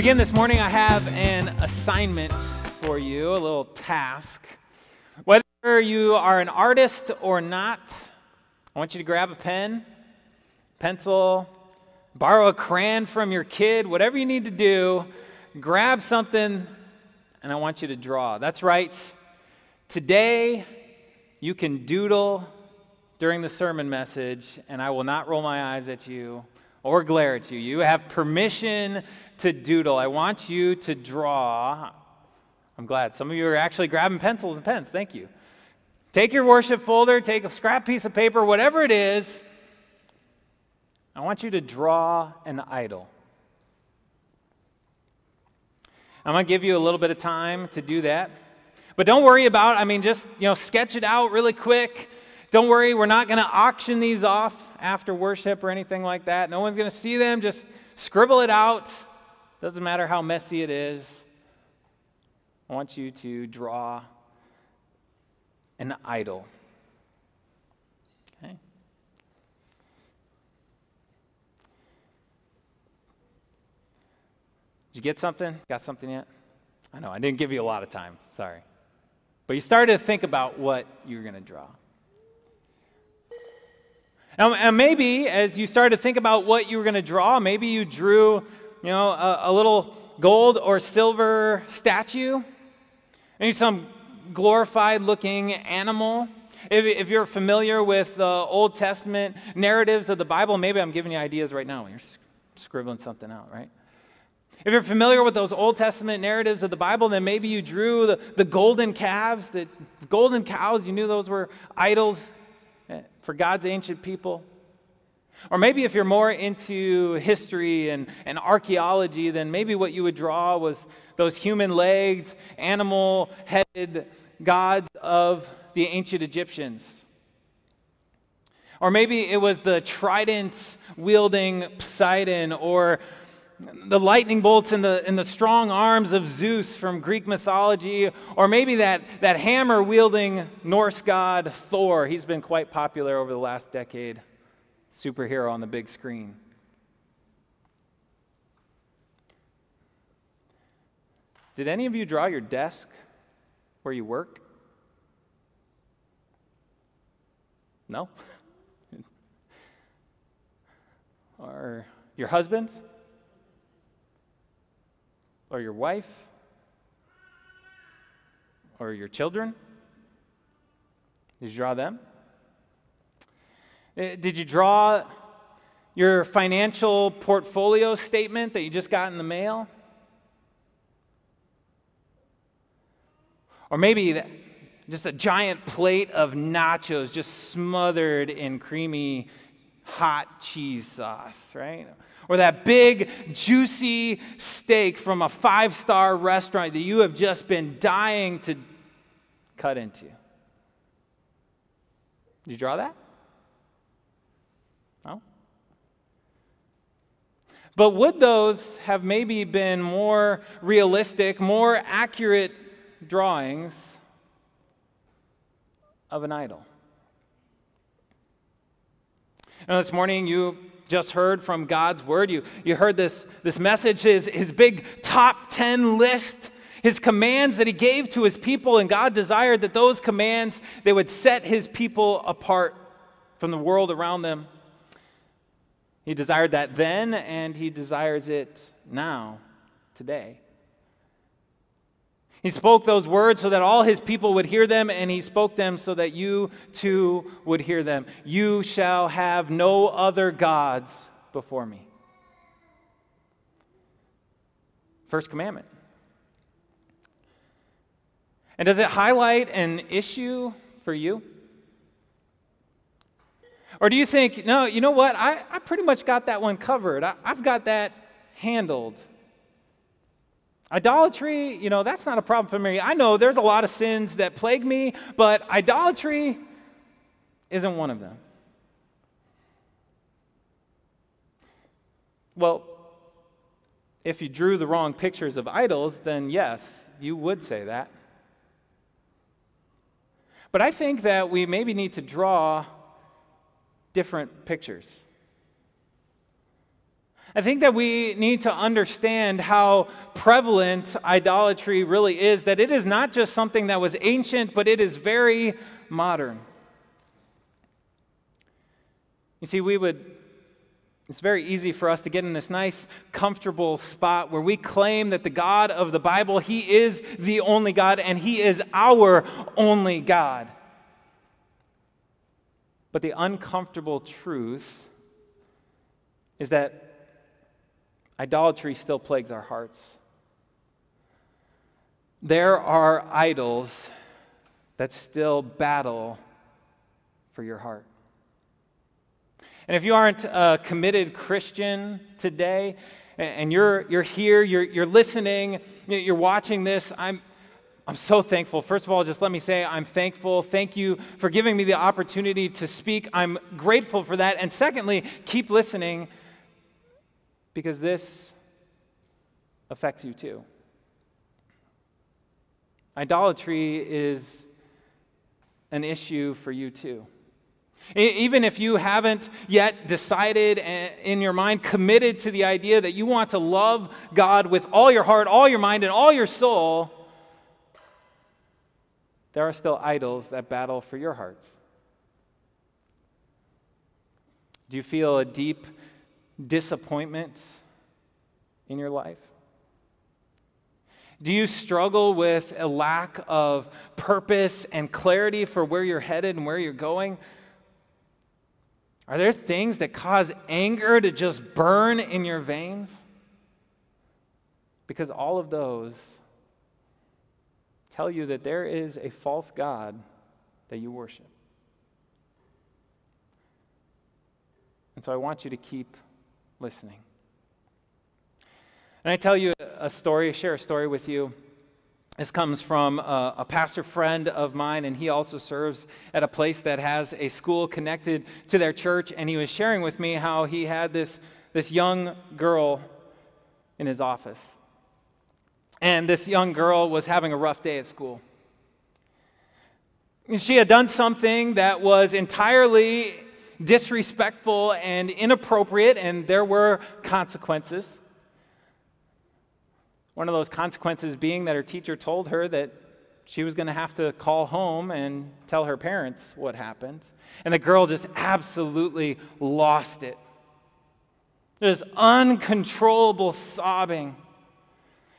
begin this morning, I have an assignment for you, a little task. Whether you are an artist or not, I want you to grab a pen, pencil, borrow a crayon from your kid, whatever you need to do, grab something, and I want you to draw. That's right. Today, you can doodle during the sermon message, and I will not roll my eyes at you or glare at you. You have permission to doodle. I want you to draw. I'm glad some of you are actually grabbing pencils and pens. Thank you. Take your worship folder, take a scrap piece of paper, whatever it is. I want you to draw an idol. I'm going to give you a little bit of time to do that. But don't worry about, just, sketch it out really quick. Don't worry, we're not going to auction these off after worship or anything like that. No one's going to see them. Just scribble it out. Doesn't matter how messy it is. I want you to draw an idol. Okay? Did you get something? Got something yet? I know, I didn't give you a lot of time. Sorry. But you started to think about what you were going to draw. And maybe as you started to think about what you were going to draw, maybe you drew, a little gold or silver statue, maybe some glorified-looking animal. If you're familiar with Old Testament narratives of the Bible, maybe I'm giving you ideas right now when you're scribbling something out, right? If you're familiar with those Old Testament narratives of the Bible, then maybe you drew the golden calves, the golden cows. You knew those were idols for God's ancient people. Or maybe if you're more into history and archaeology, then maybe what you would draw was those human-legged, animal-headed gods of the ancient Egyptians. Or maybe it was the trident-wielding Poseidon, or the lightning bolts in the strong arms of Zeus from Greek mythology, or maybe that hammer-wielding Norse god Thor. He's been quite popular over the last decade. Superhero on the big screen. Did any of you draw your desk where you work? No? Or your husband? Or your wife? Or your children? Did you draw them? Did you draw your financial portfolio statement that you just got in the mail? Or maybe just a giant plate of nachos just smothered in creamy, hot cheese sauce, right? Or that big, juicy steak from a five-star restaurant that you have just been dying to cut into. Did you draw that? No? But would those have maybe been more realistic, more accurate drawings of an idol? And this morning you just heard from God's Word. You heard this message, his big top 10 list, his commands that he gave to his people, and God desired that those commands, they would set his people apart from the world around them. He desired that then, and he desires it now, today. He spoke those words so that all his people would hear them, and he spoke them so that you too would hear them. You shall have no other gods before me. First commandment. And does it highlight an issue for you? Or do you think, no, you know what, I pretty much got that one covered. I've got that handled. Idolatry, that's not a problem for me. I know there's a lot of sins that plague me, but idolatry isn't one of them. Well, if you drew the wrong pictures of idols, then yes, you would say that. But I think that we maybe need to draw different pictures. I think that we need to understand how prevalent idolatry really is, that it is not just something that was ancient, but it is very modern. You see, it's very easy for us to get in this nice, comfortable spot where we claim that the God of the Bible, He is the only God, and He is our only God. But the uncomfortable truth is that idolatry still plagues our hearts. There are idols that still battle for your heart. And if you aren't a committed Christian today, and you're here, you're listening, you're watching this, I'm so thankful. First of all, just let me say I'm thankful. Thank you for giving me the opportunity to speak. I'm grateful for that. And secondly, keep listening, because this affects you too. Idolatry is an issue for you too. Even if you haven't yet decided in your mind, committed to the idea that you want to love God with all your heart, all your mind, and all your soul, there are still idols that battle for your hearts. Do you feel a deep disappointment in your life? Do you struggle with a lack of purpose and clarity for where you're headed and where you're going? Are there things that cause anger to just burn in your veins? Because all of those tell you that there is a false God that you worship. And so I want you to keep listening. And I tell you share a story with you. This comes from a pastor friend of mine, and he also serves at a place that has a school connected to their church, and he was sharing with me how he had this young girl in his office. And this young girl was having a rough day at school. She had done something that was entirely disrespectful and inappropriate, and there were consequences. One of those consequences being that her teacher told her that she was going to have to call home and tell her parents what happened. And the girl just absolutely lost it. There's uncontrollable sobbing.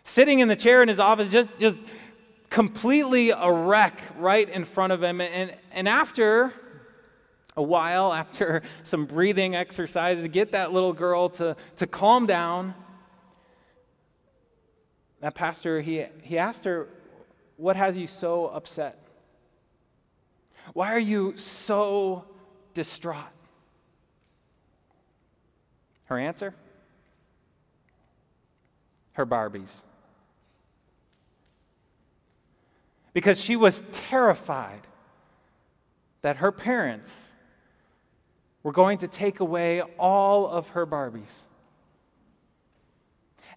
Sitting in the chair in his office, just completely a wreck right in front of him. And after a while, after some breathing exercises to get that little girl to calm down, that pastor, he asked her, "What has you so upset? Why are you so distraught?" Her answer? Her Barbies. Because she was terrified that her parents were going to take away all of her Barbies.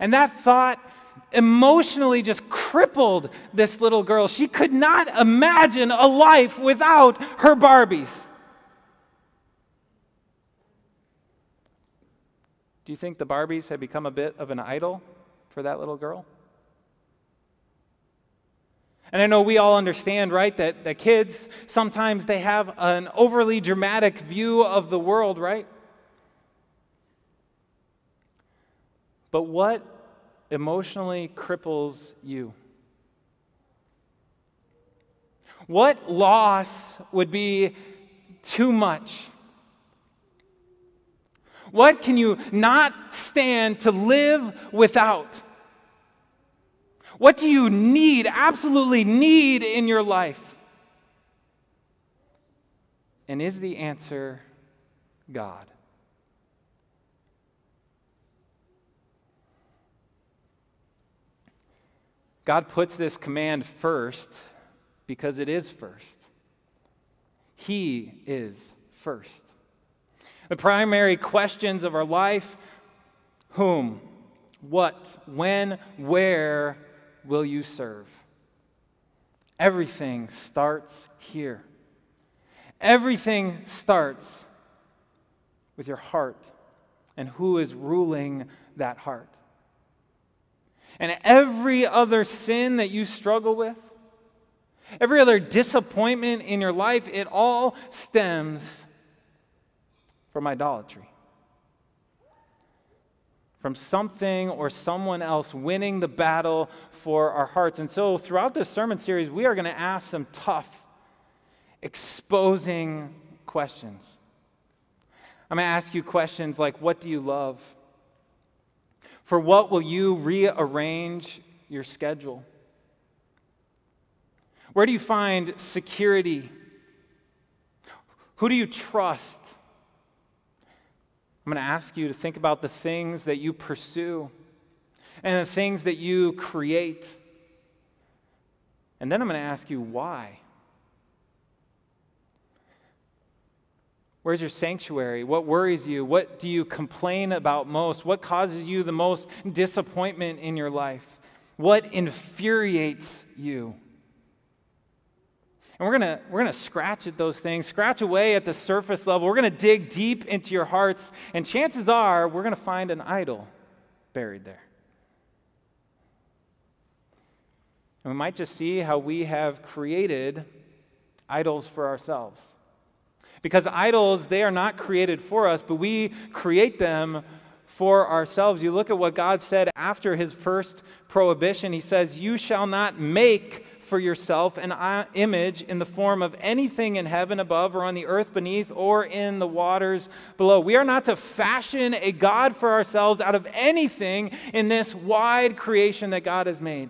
And that thought emotionally just crippled this little girl. She could not imagine a life without her Barbies. Do you think the Barbies had become a bit of an idol for that little girl? And I know we all understand, right, that the kids, sometimes they have an overly dramatic view of the world, right? But what emotionally cripples you? What loss would be too much? What can you not stand to live without? What do you need, absolutely need in your life? And is the answer God? God puts this command first because it is first. He is first. The primary questions of our life: whom, what, when, where will you serve? Everything starts here. Everything starts with your heart and who is ruling that heart. And every other sin that you struggle with, every other disappointment in your life, it all stems from idolatry. From something or someone else winning the battle for our hearts. And so throughout this sermon series, we are going to ask some tough, exposing questions. I'm going to ask you questions like, what do you love? For what will you rearrange your schedule? Where do you find security? Who do you trust? I'm going to ask you to think about the things that you pursue and the things that you create. And then I'm going to ask you why. Where's your sanctuary? What worries you? What do you complain about most? What causes you the most disappointment in your life? What infuriates you? And we're gonna scratch at those things, scratch away at the surface level. We're gonna dig deep into your hearts, and chances are we're gonna find an idol buried there. And we might just see how we have created idols for ourselves. Because idols, they are not created for us, but we create them for ourselves. You look at what God said after his first prohibition. He says, "You shall not make for yourself an image in the form of anything in heaven above or on the earth beneath or in the waters below." We are not to fashion a god for ourselves out of anything in this wide creation that God has made.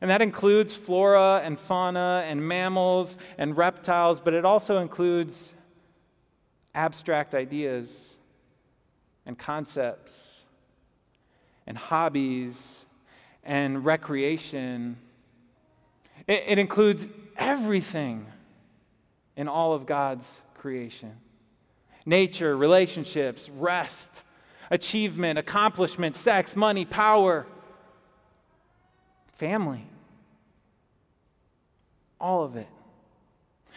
And that includes flora and fauna and mammals and reptiles, but it also includes abstract ideas and concepts and hobbies and recreation. It includes everything in all of God's creation. Nature, relationships, rest, achievement, accomplishment, sex, money, power, family. All of it.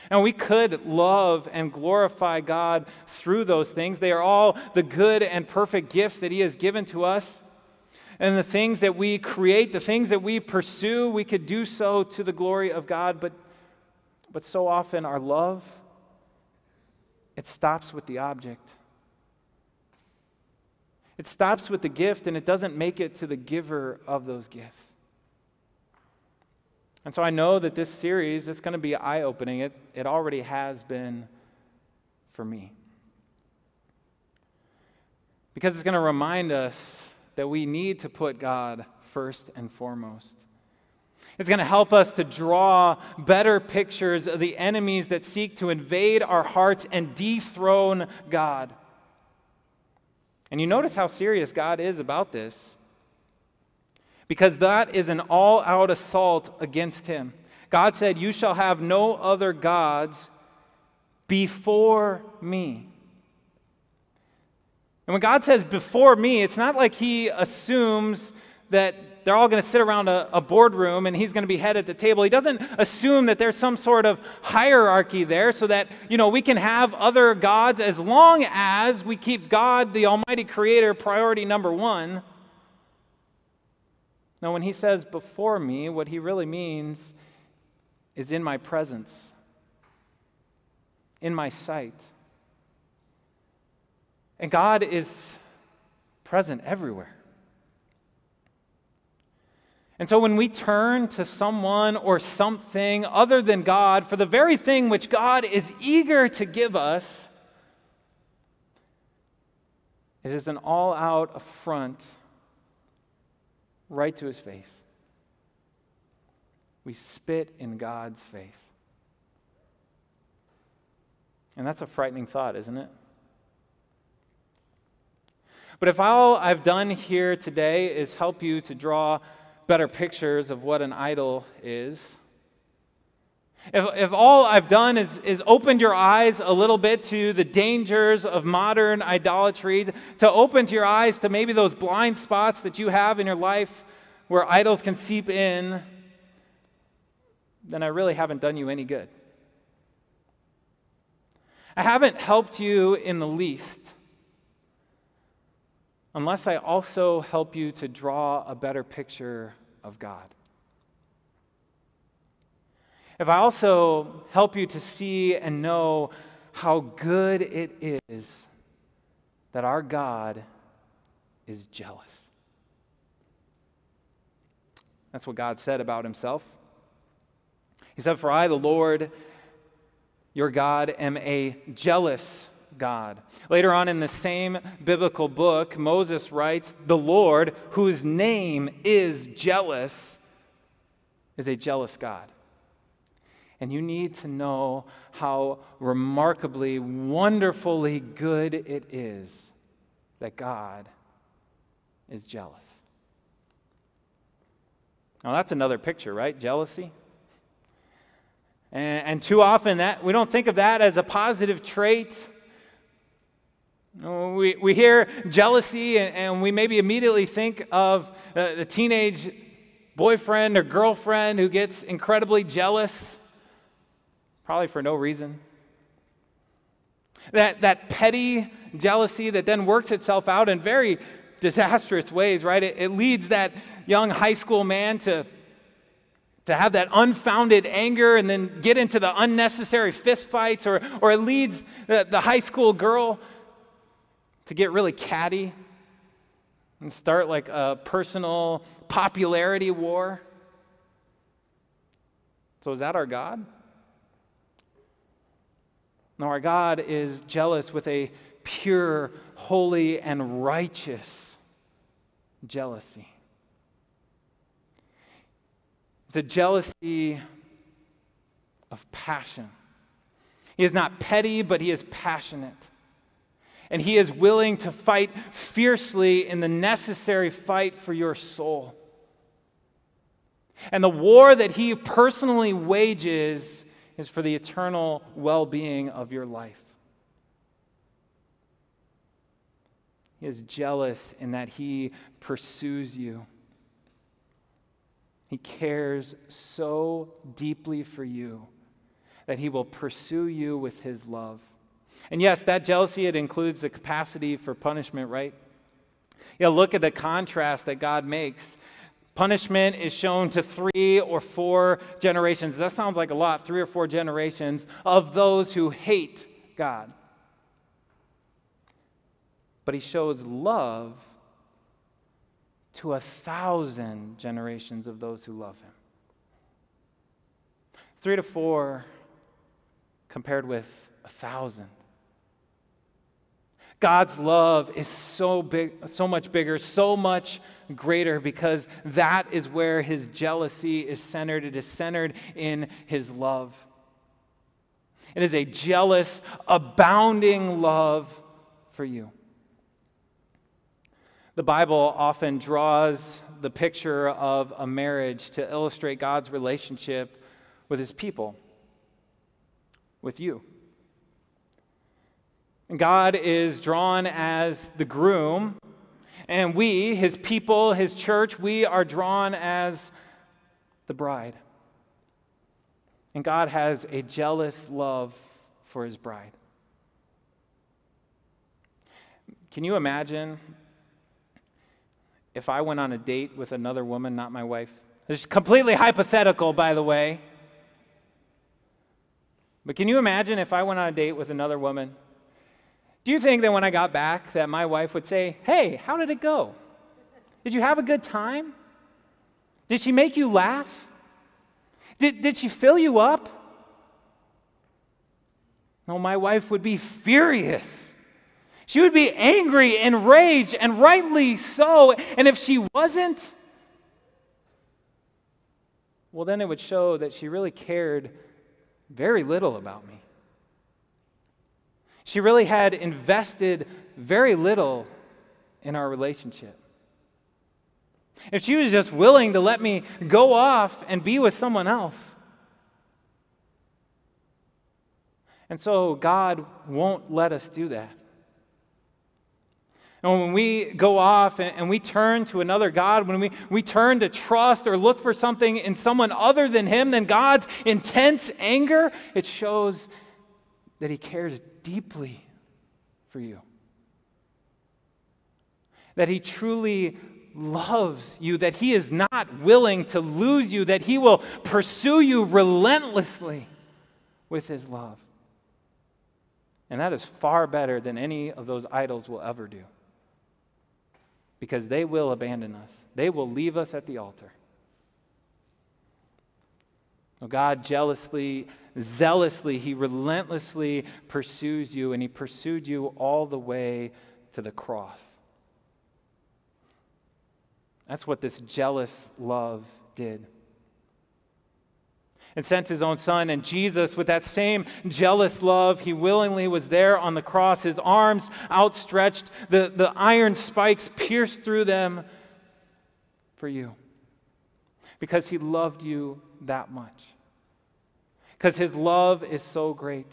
And we could love and glorify God through those things. They are all the good and perfect gifts that He has given to us. And the things that we create, the things that we pursue, we could do so to the glory of God. But so often our love, it stops with the object. It stops with the gift, and it doesn't make it to the giver of those gifts. And so I know that this series is going to be eye-opening. It already has been for me. Because it's going to remind us that we need to put God first and foremost. It's going to help us to draw better pictures of the enemies that seek to invade our hearts and dethrone God. And you notice how serious God is about this, because that is an all-out assault against Him. God said, "You shall have no other gods before me." And when God says "before me," it's not like He assumes that they're all going to sit around a boardroom and He's going to be head at the table. He doesn't assume that there's some sort of hierarchy there so that, we can have other gods as long as we keep God, the Almighty Creator, priority number one. No, when He says "before me," what He really means is in my presence, in my sight. And God is present everywhere. And so when we turn to someone or something other than God for the very thing which God is eager to give us, it is an all-out affront right to His face. We spit in God's face. And that's a frightening thought, isn't it? But if all I've done here today is help you to draw better pictures of what an idol is, if all I've done is opened your eyes a little bit to the dangers of modern idolatry, to open your eyes to maybe those blind spots that you have in your life where idols can seep in, then I really haven't done you any good. I haven't helped you in the least. unless I also help you to draw a better picture of God. If I also help you to see and know how good it is that our God is jealous. That's what God said about himself. He said, "For I, the Lord, your God, am a jealous God." Later on in the same biblical book, Moses writes, "The Lord, whose name is jealous, is a jealous God." And you need to know how remarkably, wonderfully good it is that God is jealous. Now that's another picture, right? Jealousy. And too often that we don't think of that as a positive trait. We hear jealousy and we maybe immediately think of the teenage boyfriend or girlfriend who gets incredibly jealous, probably for no reason. That petty jealousy that then works itself out in very disastrous ways, right? It leads that young high school man to have that unfounded anger and then get into the unnecessary fistfights, or it leads the high school girl to get really catty and start like a personal popularity war. So is that our God? No, our God is jealous with a pure, holy, and righteous jealousy. It's a jealousy of passion. He is not petty, but he is passionate. And he is willing to fight fiercely in the necessary fight for your soul. And the war that he personally wages is for the eternal well-being of your life. He is jealous in that he pursues you. He cares so deeply for you that he will pursue you with his love. And yes, that jealousy, it includes the capacity for punishment, right? Yeah, look at the contrast that God makes. Punishment is shown to 3 or 4 generations. That sounds like a lot, 3 or 4 generations of those who hate God. But he shows love to 1,000 generations of those who love him. 3 to 4 compared with 1,000. God's love is so big, so much bigger, so much greater, because that is where his jealousy is centered. It is centered in his love. It is a jealous, abounding love for you. The Bible often draws the picture of a marriage to illustrate God's relationship with his people, with you. God is drawn as the groom, and we, his people, his church, we are drawn as the bride. And God has a jealous love for his bride. Can you imagine if I went on a date with another woman, not my wife? It's completely hypothetical, by the way. But can you imagine if I went on a date with another woman? Do you think that when I got back that my wife would say, "Hey, how did it go? Did you have a good time? Did she make you laugh? Did she fill you up?" No, my wife would be furious. She would be angry, enraged, and rightly so. And if she wasn't, well, then it would show that she really cared very little about me. She really had invested very little in our relationship. If she was just willing to let me go off and be with someone else. And so God won't let us do that. And when we go off and we turn to another God, when we turn to trust or look for something in someone other than him, then God's intense anger, it shows that he cares deeply for you. that he truly loves you, that he is not willing to lose you, that he will pursue you relentlessly with his love. And that is far better than any of those idols will ever do, because they will abandon us. They will leave us at the altar. God jealously, zealously, he relentlessly pursues you, and he pursued you all the way to the cross. That's what this jealous love did. And sent his own son, and Jesus, with that same jealous love, he willingly was there on the cross, his arms outstretched, the iron spikes pierced through them for you, because he loved you that much, because his love is so great.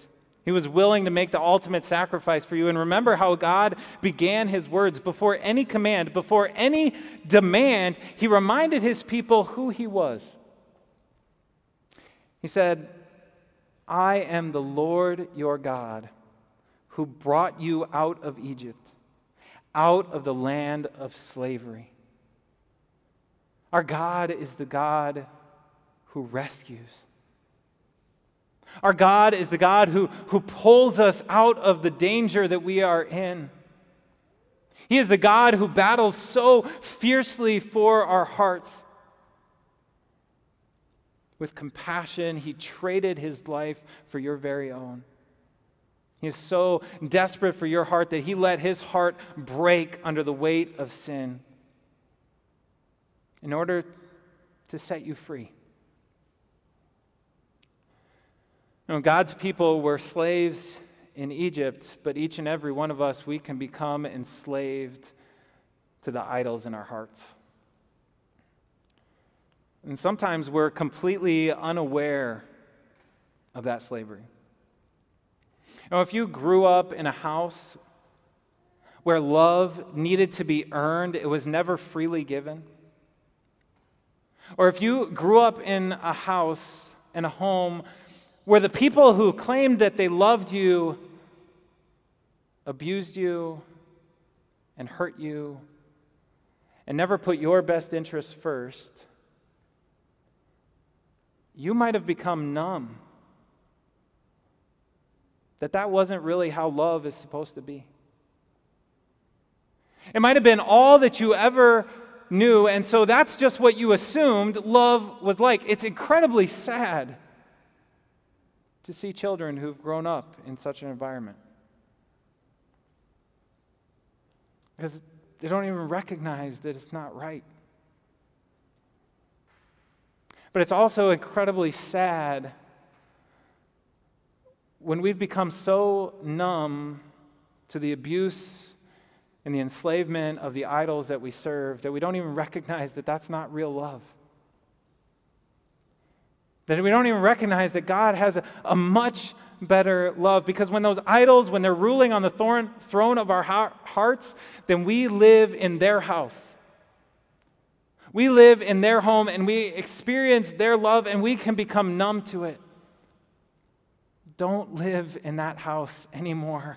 He was willing to make the ultimate sacrifice for you. And remember how God began his words. Before any command, before any demand, he reminded his people who he was. He said, "I am the Lord your God, who brought you out of Egypt, out of the land of slavery." Our God is the God who rescues. Our God is the God who pulls us out of the danger that we are in. He is the God who battles so fiercely for our hearts. With compassion, he traded his life for your very own. He is so desperate for your heart that he let his heart break under the weight of sin in order to set you free. Now, God's people were slaves in Egypt, but each and every one of us, we can become enslaved to the idols in our hearts. And sometimes we're completely unaware of that slavery. Now, if you grew up in a house where love needed to be earned, it was never freely given. Or if you grew up in a house, in a home, where the people who claimed that they loved you abused you and hurt you and never put your best interests first, you might have become numb. That wasn't really how love is supposed to be. It might have been all that you ever knew, and so that's just what you assumed love was like. It's incredibly sad to see children who've grown up in such an environment, because they don't even recognize that it's not right. But it's also incredibly sad when we've become so numb to the abuse and the enslavement of the idols that we serve that we don't even recognize that that's not real love. That we don't even recognize that God has a much better love. Because when those idols, when they're ruling on the throne of our hearts, then we live in their house. We live in their home, and we experience their love, and we can become numb to it. Don't live in that house anymore.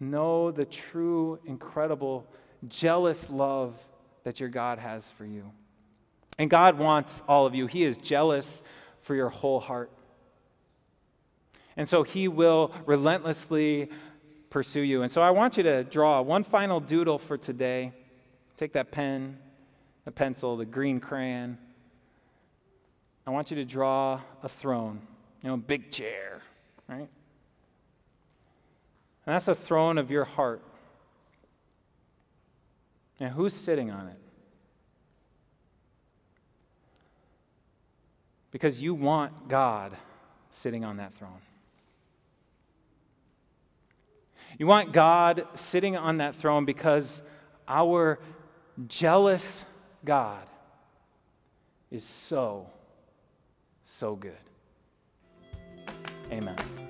Know the true, incredible, jealous love that your God has for you. And God wants all of you. He is jealous for your whole heart. And so he will relentlessly pursue you. And so I want you to draw one final doodle for today. Take that pen, the pencil, the green crayon. I want you to draw a throne, a big chair, right? And that's the throne of your heart. Now, who's sitting on it? Because you want God sitting on that throne. You want God sitting on that throne because our jealous God is so, so good. Amen.